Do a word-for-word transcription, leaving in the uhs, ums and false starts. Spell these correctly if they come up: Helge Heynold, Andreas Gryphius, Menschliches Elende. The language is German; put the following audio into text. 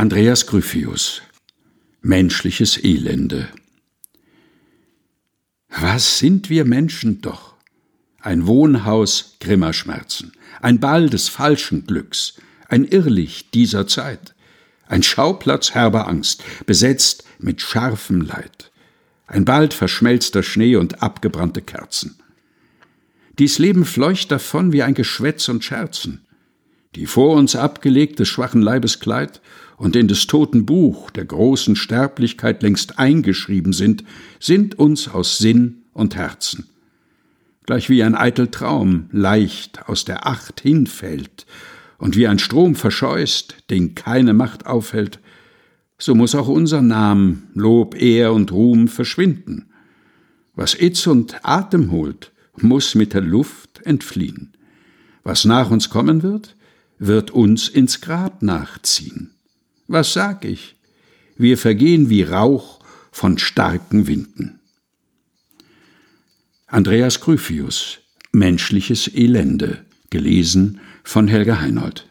Andreas Gryphius, Menschliches Elende. Was sind wir Menschen doch? Ein Wohnhaus grimmer Schmerzen, ein Ball des falschen Glücks, ein Irrlicht dieser Zeit, ein Schauplatz herber Angst, besetzt mit scharfem Leid, ein bald verschmelzter Schnee und abgebrannte Kerzen. Dies Leben fleucht davon wie ein Geschwätz und Scherzen, die vor uns abgelegt des schwachen Leibes Kleid und in des toten Buch der großen Sterblichkeit längst eingeschrieben sind, sind uns aus Sinn und Herzen. Gleich wie ein eitel Traum leicht aus der Acht hinfällt und wie ein Strom verscheußt, den keine Macht aufhält, so muss auch unser Name, Lob, Ehr und Ruhm verschwinden. Was Itz und Atem holt, muss mit der Luft entfliehen. Was nach uns kommen wird, wird uns ins Grab nachziehen. Was sag ich? Wir vergehen wie Rauch von starken Winden. Andreas Gryphius, Menschliches Elende, gelesen von Helge Heynold.